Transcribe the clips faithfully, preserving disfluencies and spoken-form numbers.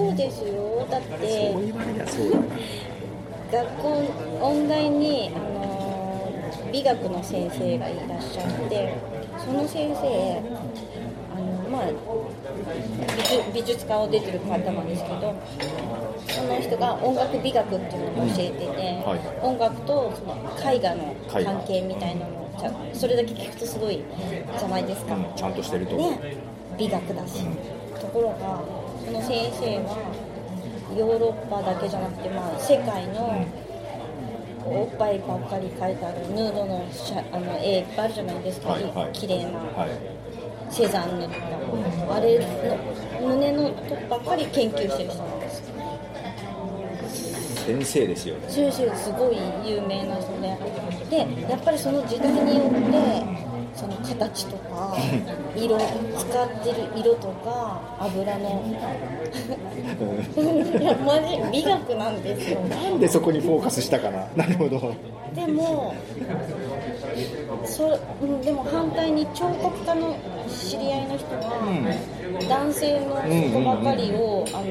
そうですよ。だってそう言われりゃそうだな。学校音大にあの美学の先生がいらっしゃって、その先生あの、まあ、美術館を出てる方なんですけど、その人が音楽美学っていうのを教えてて、うんはい、音楽とその絵画の関係みたいなのを、はい、それだけ聞くとすごいじゃないですか、うん、ちゃんとしてると、ね、美学だし、うん、ところがその先生はヨーロッパだけじゃなくて、まあ、世界のおっぱいばっかり描いてあるヌードの、あの絵いっぱいあるじゃないですか、はいはい、綺麗な、はい、セザンヌとか、うん、あれの胸のとこばっかり研究してる人なんです。先生ですよね。先生すごい有名な人で、でやっぱりその時代によってその形とか色使ってる色とか油のいやマジ美学なんですよ。なんでそこにフォーカスしたかな。なるほど。でもそでも反対に彫刻家の知り合いの人は、うん、男性の人ばかりを、うんうんうん、あの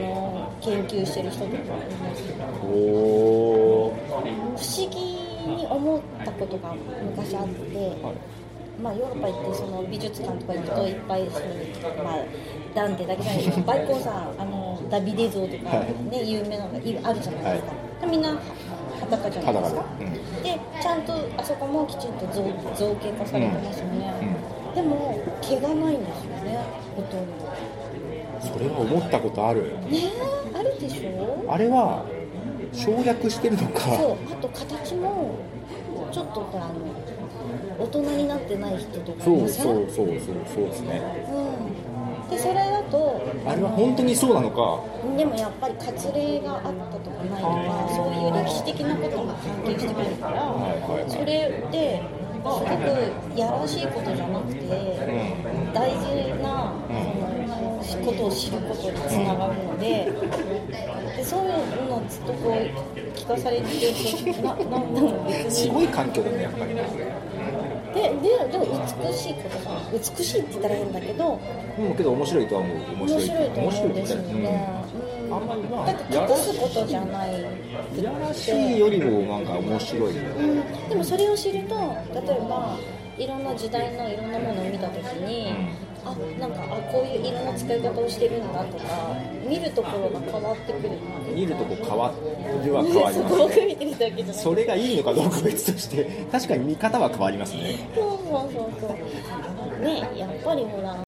研究してる人とかいます。おー。不思議に思ったことが昔あって。はい、まあ、ヨーロッパ行ってその美術館とか行くといっぱいその、まあ、ダンテだけじゃないですけどバイコンさんあのダビデ像とか、ねはい、有名なのがあるじゃないですか、はい、みんな裸じゃないですか、うん、でちゃんとあそこもきちんと 造, 造形化されてますよね、うんうん、でも毛がないんですよね、ほとんど。それは思ったことあるね。あるでしょ。あれは省略してるのか。そう、あと形もちょっとあの大人になってない人とかいません？そうそうそうそうですね、うん、でそれだとあれは本当にそうなのか。でもやっぱり割礼があったとかないとかそういう歴史的なことが関係してくるから、はいはいはい、それってすごくやらしいことじゃなくて、うん、大事な、うん、そのことを知ることにつながるので、うん、でそういうのをずっとこう聞かされてるとななんだろう別にすごい環境だねやっぱりね。で、で、でも美しいことが美しいって言ったらいいんだけど、うん、けど面白いとは思う。面白いと思うんですよね、うん、あんまりまあだって隠すことじゃないっていやらしいよりもなんか面白い、うん、でもそれを知ると例えばいろんな時代のいろんなものを見たときに、うん、あ、なんかあこういう色の使い方をしてるんだとか見るところが変わってくる。見るとこ変わるは変わりますね。そこを見てるだけじゃない。それがいいのかどうか別として確かに見方は変わりますね。そうそうそうそうね、やっぱりほら